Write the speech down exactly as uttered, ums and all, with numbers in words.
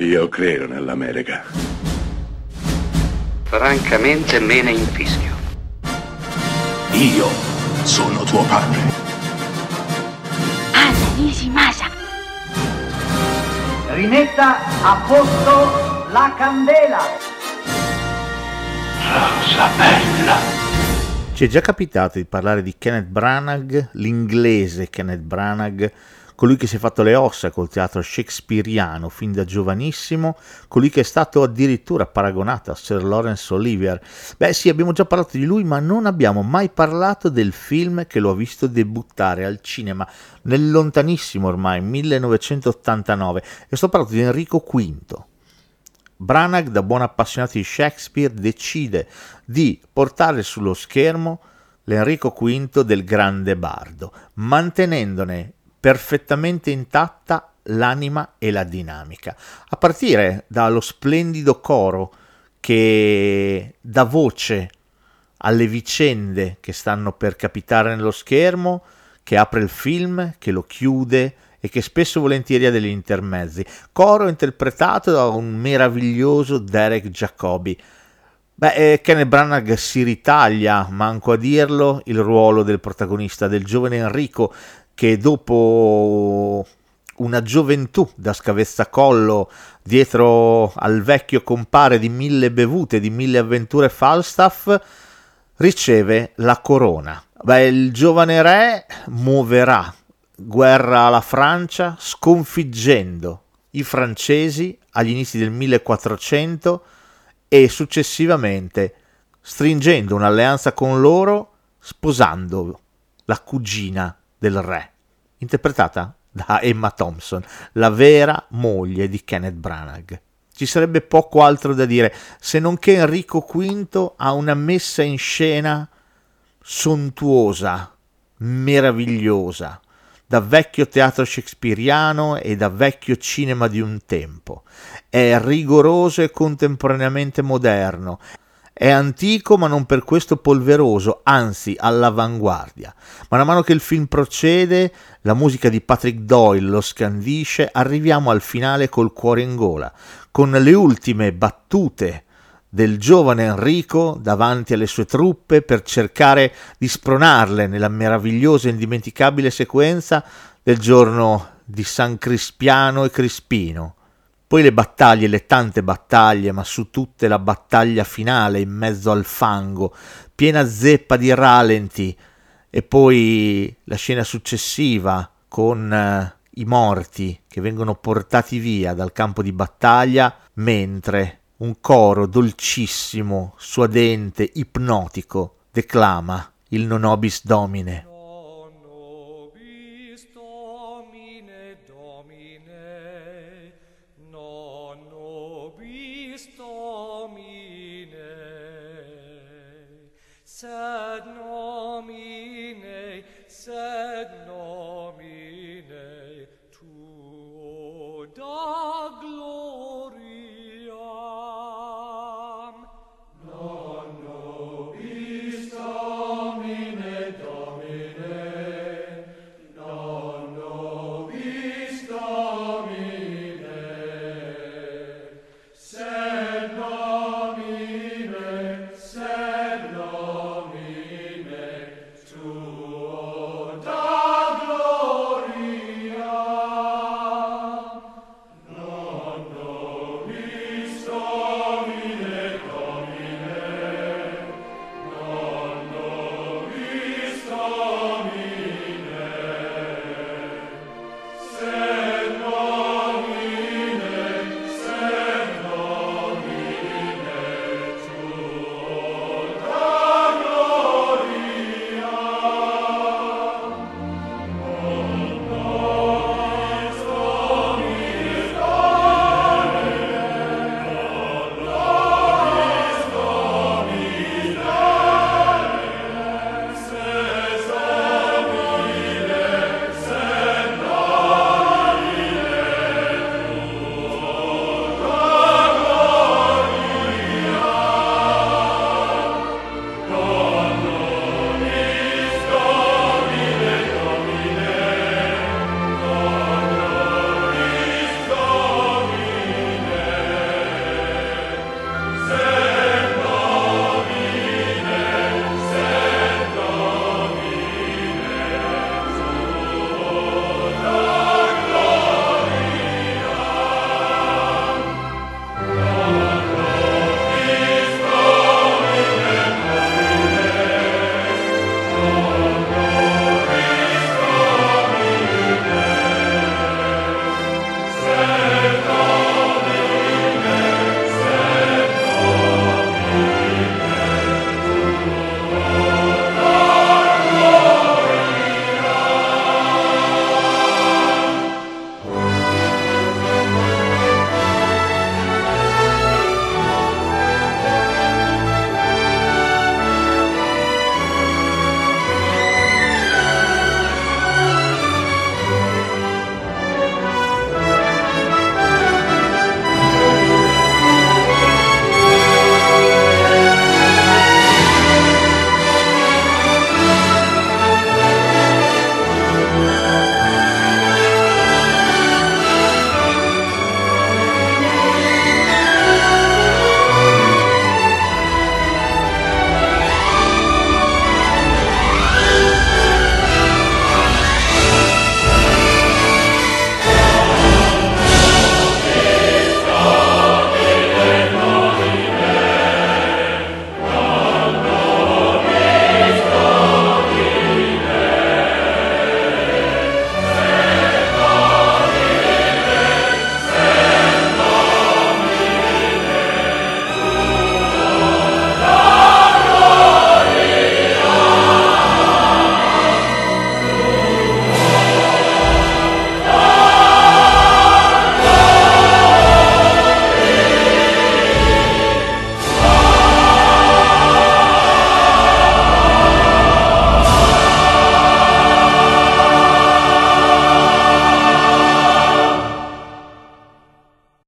Io credo nell'America. Francamente me ne infischio. Io sono tuo padre. Anna Nishimasa. Rimetta a posto la candela. Rosa bella. Ci è già capitato di parlare di Kenneth Branagh, l'inglese Kenneth Branagh, colui che si è fatto le ossa col teatro shakespeariano fin da giovanissimo, colui che è stato addirittura paragonato a Sir Laurence Olivier. Beh sì, abbiamo già parlato di lui, ma non abbiamo mai parlato del film che lo ha visto debuttare al cinema nel lontanissimo ormai millenovecentottantanove, e sto parlando di Enrico V. Branagh, da buon appassionato di Shakespeare, decide di portare sullo schermo l'Enrico V del grande bardo, mantenendone perfettamente intatta l'anima e la dinamica, a partire dallo splendido coro che dà voce alle vicende che stanno per capitare nello schermo, che apre il film, che lo chiude e che spesso volentieri ha degli intermezzi. Coro interpretato da un meraviglioso Derek Jacobi. Beh, eh, Kenneth Branagh si ritaglia, manco a dirlo, il ruolo del protagonista, del giovane Enrico, che dopo una gioventù da scavezzacollo dietro al vecchio compare di mille bevute, di mille avventure Falstaff, riceve la corona. Beh, il giovane re muoverà guerra alla Francia, sconfiggendo i francesi agli inizi del millequattrocento e successivamente stringendo un'alleanza con loro, sposando la cugina del re, interpretata da Emma Thompson, la vera moglie di Kenneth Branagh. Ci sarebbe poco altro da dire, se non che Enrico V ha una messa in scena sontuosa, meravigliosa, da vecchio teatro shakespeariano e da vecchio cinema di un tempo. È rigoroso e contemporaneamente moderno. È antico ma non per questo polveroso, anzi all'avanguardia. Man mano che il film procede, la musica di Patrick Doyle lo scandisce, arriviamo al finale col cuore in gola, con le ultime battute del giovane Enrico davanti alle sue truppe per cercare di spronarle nella meravigliosa e indimenticabile sequenza del giorno di San Crispiano e Crispino. Poi le battaglie, le tante battaglie, ma su tutte la battaglia finale in mezzo al fango, piena zeppa di ralenti, e poi la scena successiva con eh, i morti che vengono portati via dal campo di battaglia, mentre un coro dolcissimo, suadente, ipnotico declama il Non nobis domine.